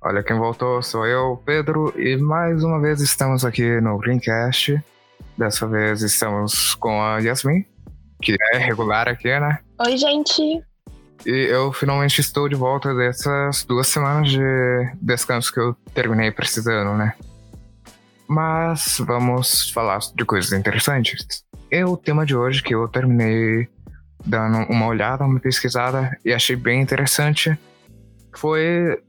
Olha quem voltou, sou eu, Pedro, e mais uma vez estamos aqui no Greencast. Dessa vez estamos com a Yasmin, que é regular aqui, né? Oi, gente! E eu finalmente estou de volta dessas 2 semanas de descanso que eu terminei precisando, né? Mas vamos falar de coisas interessantes. E o tema de hoje que eu terminei dando uma olhada, uma pesquisada, e achei bem interessante, foi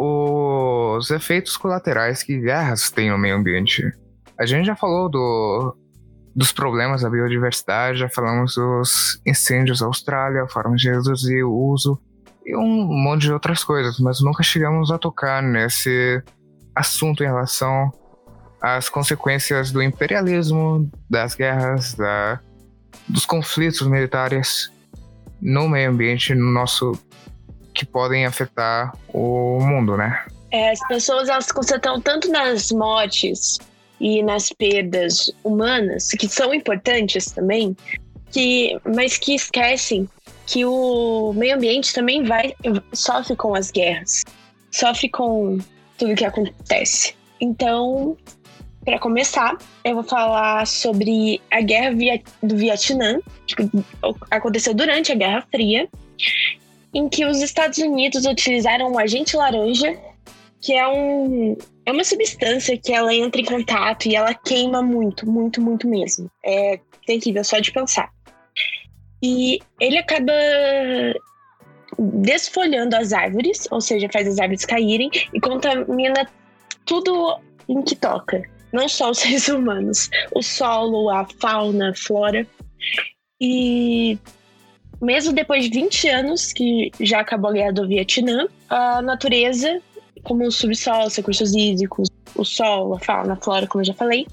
os efeitos colaterais que guerras têm no meio ambiente. A gente já falou dos problemas da biodiversidade, já falamos dos incêndios na Austrália, formas de reduzir o uso e um monte de outras coisas, mas nunca chegamos a tocar nesse assunto em relação às consequências do imperialismo, das guerras, dos conflitos militares no meio ambiente, no nosso, que podem afetar o mundo, né? As pessoas, elas se concentram tanto nas mortes e nas perdas humanas, que são importantes também, mas que esquecem que o meio ambiente também sofre com as guerras, sofre com tudo que acontece. Então, para começar, eu vou falar sobre a guerra do Vietnã, que aconteceu durante a Guerra Fria, em que os Estados Unidos utilizaram um agente laranja, que é uma substância que ela entra em contato e ela queima muito, muito, muito mesmo. É terrível só de pensar. E ele acaba desfolhando as árvores, ou seja, faz as árvores caírem e contamina tudo em que toca. Não só os seres humanos, o solo, a fauna, a flora. E mesmo depois de 20 anos, que já acabou a guerra do Vietnã, a natureza, como o subsolo, os recursos hídricos, o solo, a fauna, a flora, como eu já falei,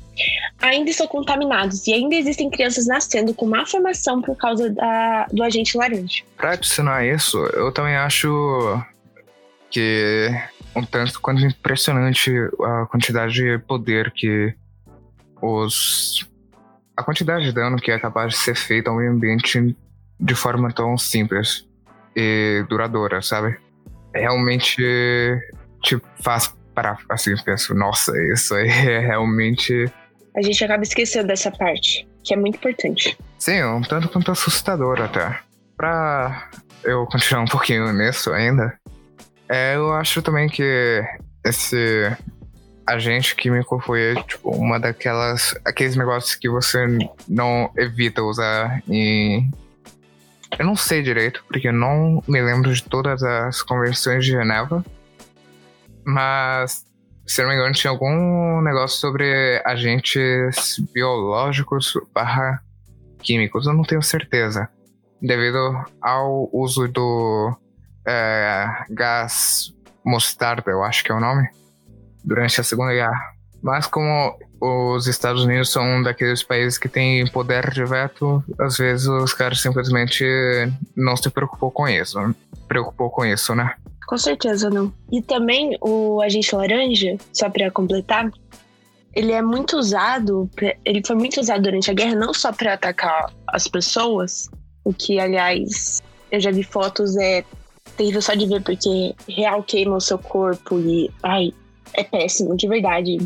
ainda são contaminados. E ainda existem crianças nascendo com má formação por causa do agente laranja. Para adicionar isso, eu também acho que um tanto quanto impressionante a quantidade de poder a quantidade de dano que é capaz de ser feito ao meio ambiente de forma tão simples e duradoura, sabe? Realmente te faz parar assim, penso, nossa, isso aí é realmente... A gente acaba esquecendo dessa parte, que é muito importante. Sim, um tanto quanto assustador até. Pra eu continuar um pouquinho nisso ainda, eu acho também que esse agente químico foi tipo uma aqueles negócios que você não evita usar em... Eu não sei direito, porque eu não me lembro de todas as Convenções de Geneva, mas, se não me engano, tinha algum negócio sobre agentes biológicos / químicos, eu não tenho certeza, devido ao uso do gás mostarda, eu acho que é o nome, durante a Segunda Guerra. Mas como os Estados Unidos são um daqueles países que tem poder de veto, às vezes os caras simplesmente não se preocupou com isso, né? Com certeza não. E também o agente laranja, só para completar, ele foi muito usado durante a guerra, não só para atacar as pessoas, o que, aliás, eu já vi fotos, é terrível só de ver, porque real queima o seu corpo e, ai, é péssimo, de verdade.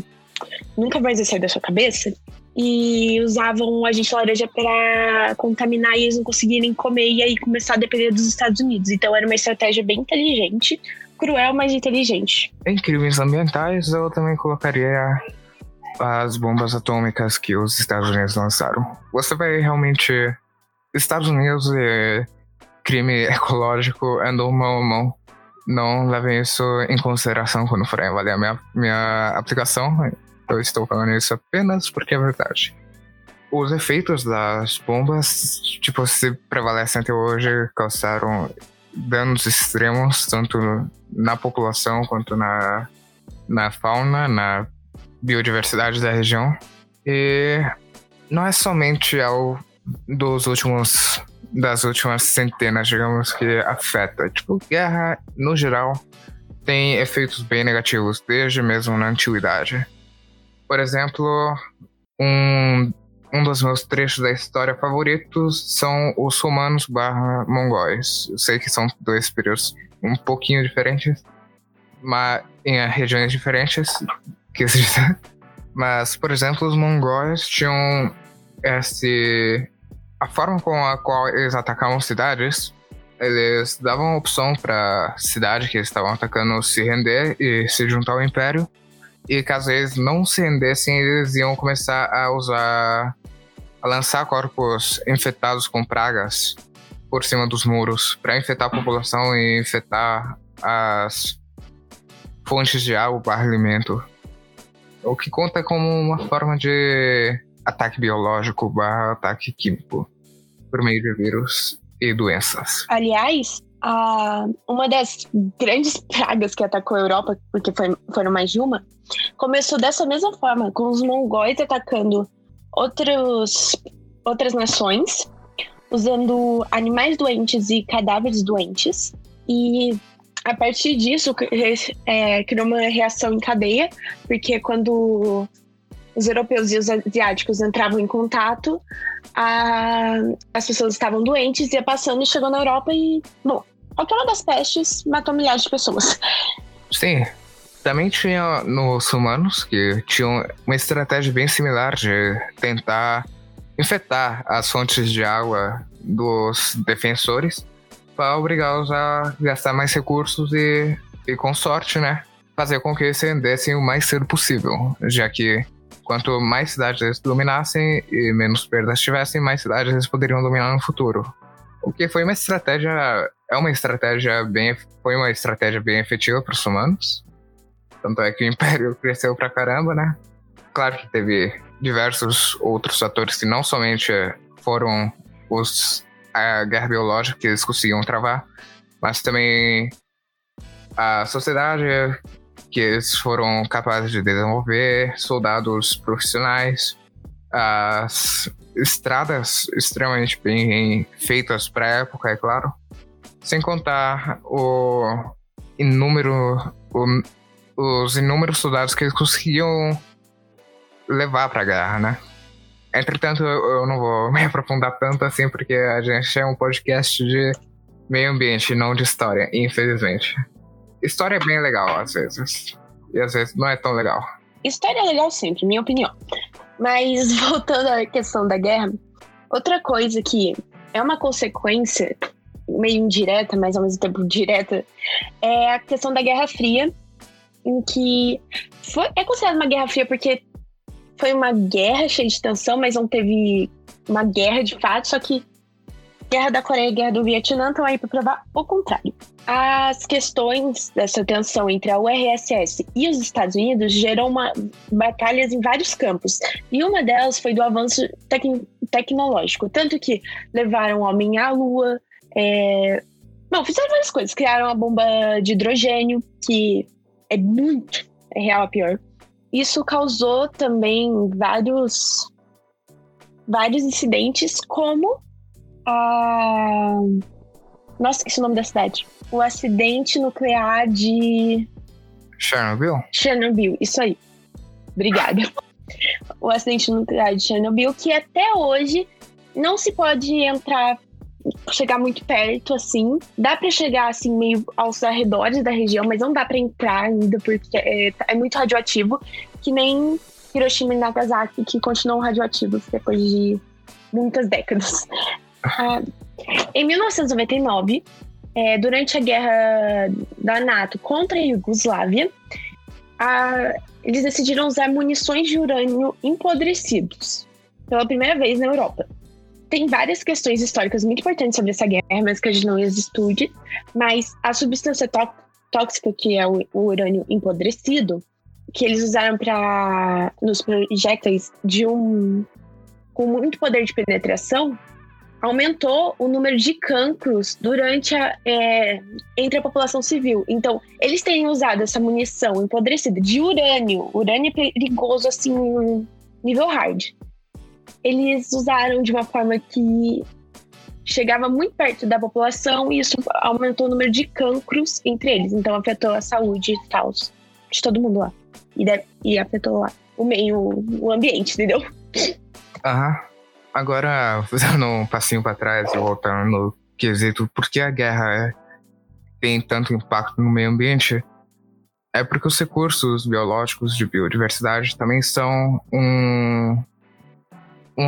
Nunca vai sair da sua cabeça. E usavam o agente laranja para contaminar e eles não conseguirem comer e aí começar a depender dos Estados Unidos. Então era uma estratégia bem inteligente, cruel, mas inteligente. Em crimes ambientais, eu também colocaria as bombas atômicas que os Estados Unidos lançaram. Você vai realmente... Estados Unidos e crime ecológico andam mão a mão. Não levem isso em consideração quando forem avaliar minha aplicação. Eu estou falando isso apenas porque é verdade. Os efeitos das bombas, tipo, se prevalecem até hoje, causaram danos extremos, tanto na população quanto na fauna, na biodiversidade da região. E não é somente das últimas centenas, digamos, que afeta. Tipo, guerra, no geral, tem efeitos bem negativos, desde mesmo na antiguidade. Por exemplo, um dos meus trechos da história favoritos são os romanos / mongóis. Eu sei que são 2 períodos um pouquinho diferentes, mas em regiões diferentes, quis dizer. Mas, por exemplo, os mongóis tinham a forma com a qual eles atacavam cidades. Eles davam opção para a cidade que eles estavam atacando se render e se juntar ao império. E caso eles não se rendessem, eles iam começar a lançar corpos infectados com pragas por cima dos muros para infectar a população e infectar as fontes de água para alimento. O que conta como uma forma de ataque biológico / ataque químico por meio de vírus e doenças. Aliás, uma das grandes pragas que atacou a Europa, porque foram mais de uma, começou dessa mesma forma, com os mongóis atacando outras nações, usando animais doentes e cadáveres doentes. E a partir disso, criou uma reação em cadeia, porque quando os europeus e os asiáticos entravam em contato, as pessoas estavam doentes, ia passando e chegou na Europa e, bom, aquela das pestes matou milhares de pessoas. Sim, também tinha nos humanos que tinham uma estratégia bem similar de tentar infectar as fontes de água dos defensores para obrigá-los a gastar mais recursos e com sorte, né, fazer com que eles se rendessem o mais cedo possível, já que quanto mais cidades eles dominassem e menos perdas tivessem, mais cidades eles poderiam dominar no futuro. O que foi uma estratégia bem efetiva para os humanos. Tanto é que o Império cresceu pra caramba, né? Claro que teve diversos outros atores que não somente foram a guerra biológica que eles conseguiam travar, mas também a sociedade, que eles foram capazes de desenvolver, soldados profissionais, as estradas extremamente bem feitas para a época, é claro, sem contar os inúmeros soldados que eles conseguiam levar para a guerra, né? Entretanto, eu não vou me aprofundar tanto assim, porque a gente é um podcast de meio ambiente, não de história, infelizmente. História é bem legal, às vezes. E às vezes não é tão legal. História é legal sempre, minha opinião. Mas voltando à questão da guerra, outra coisa que é uma consequência meio indireta, mas ao mesmo tempo direta, é a questão da Guerra Fria, em que é considerada uma Guerra Fria porque foi uma guerra cheia de tensão, mas não teve uma guerra de fato, só que Guerra da Coreia e Guerra do Vietnã estão aí para provar o contrário. As questões dessa tensão entre a URSS e os Estados Unidos gerou batalhas em vários campos, e uma delas foi do avanço tecnológico, tanto que levaram o homem à lua, fizeram várias coisas, criaram a bomba de hidrogênio, que é muito real a pior. Isso causou também vários incidentes, como nossa, esqueci o nome da cidade. O acidente nuclear de Chernobyl, isso aí. Obrigada. O acidente nuclear de Chernobyl, que até hoje não se pode chegar muito perto, assim. Dá pra chegar, assim, meio aos arredores da região, mas não dá pra entrar ainda, porque é muito radioativo. Que nem Hiroshima e Nagasaki, que continuam radioativos depois de muitas décadas. Em 1999, durante a guerra da NATO contra a Iugoslávia, eles decidiram usar munições de urânio empobrecidos pela primeira vez na Europa. Tem várias questões históricas muito importantes sobre essa guerra, mas que a gente não estude, mas a substância tóxica, que é o urânio empodrecido, que eles usaram nos projéteis com muito poder de penetração, aumentou o número de cancros entre a população civil. Então, eles têm usado essa munição empodrecida de urânio. Urânio é perigoso, assim, nível hard. Eles usaram de uma forma que chegava muito perto da população, e isso aumentou o número de cancros entre eles. Então, afetou a saúde e tal de todo mundo lá. E afetou lá o ambiente, entendeu? Aham. Agora, dando um passinho para trás e voltando no quesito, por que a guerra tem tanto impacto no meio ambiente? é porque os recursos biológicos de biodiversidade também são um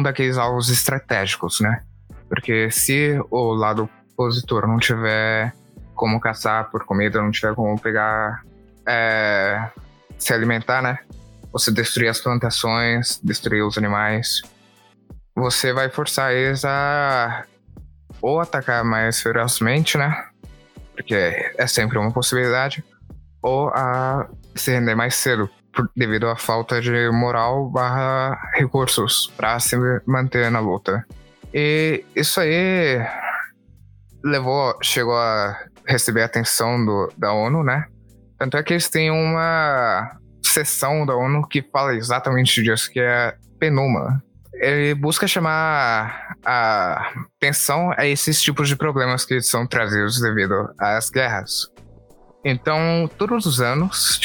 daqueles alvos estratégicos, né? Porque se o lado opositor não tiver como caçar por comida, não tiver como pegar, se alimentar, né? Você destruir as plantações, destruir os animais, você vai forçar eles a ou atacar mais ferozmente, né? Porque é sempre uma possibilidade, ou a se render mais cedo, devido à falta de moral / recursos para se manter na luta. E isso aí chegou a receber a atenção da ONU, né? Tanto é que eles têm uma seção da ONU que fala exatamente disso, que é a PNUMA. Ele busca chamar a atenção a esses tipos de problemas que são trazidos devido às guerras. Então, todos os anos,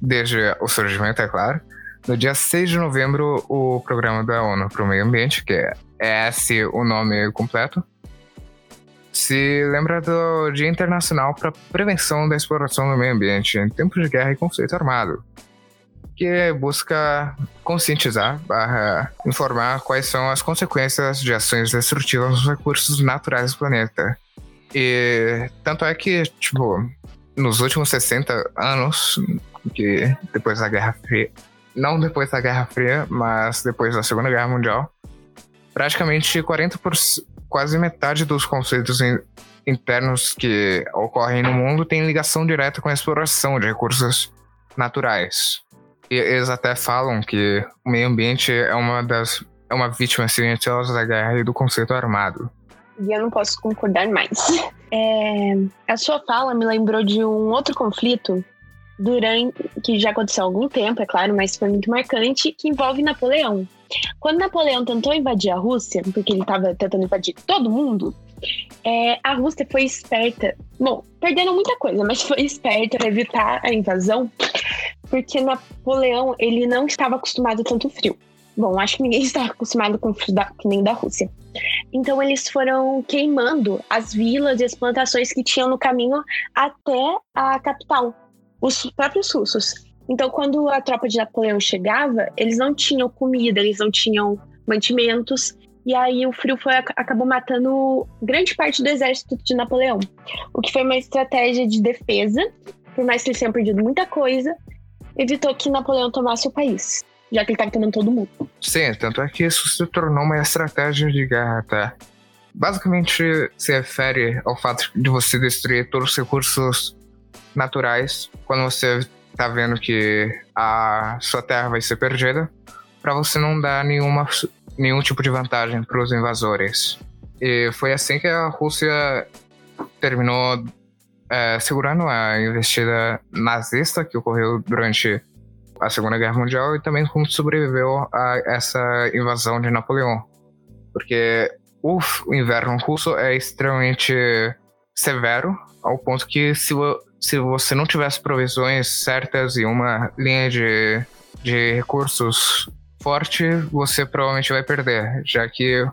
desde o surgimento, é claro, no dia 6 de novembro, o programa da ONU para o meio ambiente, que é esse o nome completo, se lembra do Dia Internacional para a Prevenção da Exploração do Meio Ambiente em Tempos de Guerra e Conflito Armado, que busca conscientizar / informar quais são as consequências de ações destrutivas nos recursos naturais do planeta. E tanto é que, nos últimos 60 anos, que depois da Guerra Fria, não depois da Guerra Fria, mas depois da Segunda Guerra Mundial, praticamente 40%, quase metade dos conflitos internos que ocorrem no mundo tem ligação direta com a exploração de recursos naturais. E eles até falam que o meio ambiente é uma vítima silenciosa da guerra e do conflito armado. E eu não posso concordar mais. A sua fala me lembrou de um outro conflito que já aconteceu há algum tempo, é claro, mas foi muito marcante, que envolve Napoleão. Quando Napoleão tentou invadir a Rússia, porque ele estava tentando invadir todo mundo, a Rússia foi esperta. Bom, perderam muita coisa, mas foi esperta para evitar a invasão, porque Napoleão, ele não estava acostumado a tanto frio. Bom, acho que ninguém estava acostumado com frio que nem da Rússia. Então eles foram queimando as vilas e as plantações que tinham no caminho até a capital, os próprios russos. Então, quando a tropa de Napoleão chegava, eles não tinham comida, eles não tinham mantimentos, e aí o frio acabou matando grande parte do exército de Napoleão, o que foi uma estratégia de defesa, por mais que eles tenham perdido muita coisa, evitou que Napoleão tomasse o país, já que ele estava tomando todo mundo. Sim, tanto é que isso se tornou uma estratégia de guerra, tá? Basicamente, se refere ao fato de você destruir todos os recursos naturais quando você tá vendo que a sua terra vai ser perdida, para você não dar nenhum tipo de vantagem para os invasores. E foi assim que a Rússia terminou segurando a investida nazista que ocorreu durante a Segunda Guerra Mundial, e também como sobreviveu a essa invasão de Napoleão. Porque o inverno russo é extremamente severo, ao ponto que se você não tivesse provisões certas e uma linha de recursos forte, você provavelmente vai perder, já que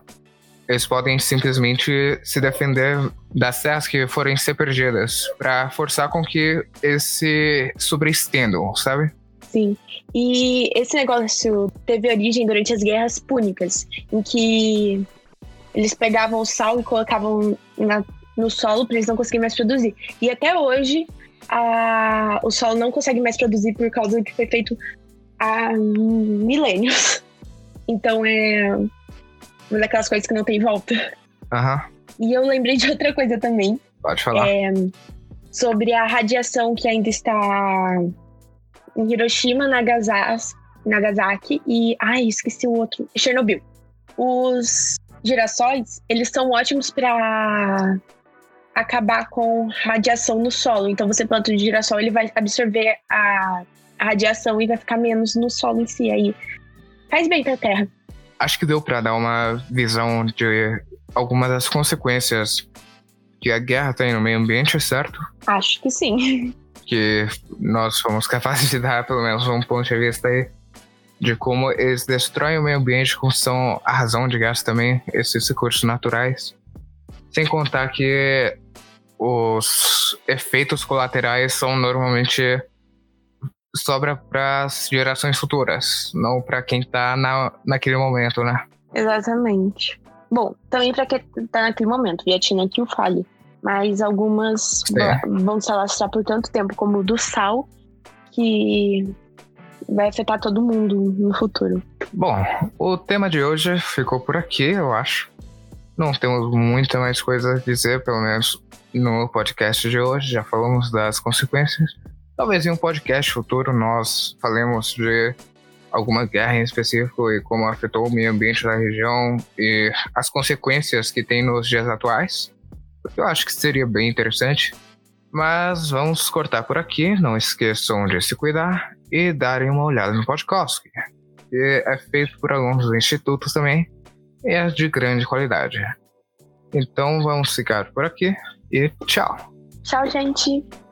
eles podem simplesmente se defender das terras que forem ser perdidas, para forçar com que eles se sobreestendam, sabe? Sim, e esse negócio teve origem durante as Guerras Púnicas, em que eles pegavam o sal e colocavam no solo para eles não conseguirem mais produzir. E até hoje o solo não consegue mais produzir por causa do que foi feito há milênios. Então é uma daquelas coisas que não tem volta. Uhum. E eu lembrei de outra coisa também. Pode falar. Sobre a radiação que ainda está em Hiroshima, Nagasaki e... Ai, esqueci o outro. Chernobyl. Os girassóis, eles são ótimos para acabar com radiação no solo. Então você planta um girassol, ele vai absorver a radiação e vai ficar menos no solo em si. Aí faz bem para a terra. Acho que deu para dar uma visão de algumas das consequências que a guerra tem no meio ambiente, certo? Acho que sim. Que nós fomos capazes de dar pelo menos um ponto de vista aí de como eles destroem o meio ambiente, como são a razão de gasto também, esses recursos naturais. Sem contar que os efeitos colaterais são normalmente sobra para as gerações futuras, não para quem está naquele momento, né? Exatamente. Bom, também para quem está naquele momento, Vietnã que o fale, mas algumas vão se alastrar por tanto tempo, como o do sal, que vai afetar todo mundo no futuro. Bom, o tema de hoje ficou por aqui, eu acho. Não temos muita mais coisa a dizer, pelo menos no podcast de hoje. Já falamos das consequências. Talvez em um podcast futuro nós falemos de alguma guerra em específico e como afetou o meio ambiente da região e as consequências que tem nos dias atuais. Eu acho que seria bem interessante. Mas vamos cortar por aqui. Não esqueçam de se cuidar e darem uma olhada no podcast, que é feito por alunos do Instituto também e é de grande qualidade. Então vamos ficar por aqui e tchau. Tchau, gente.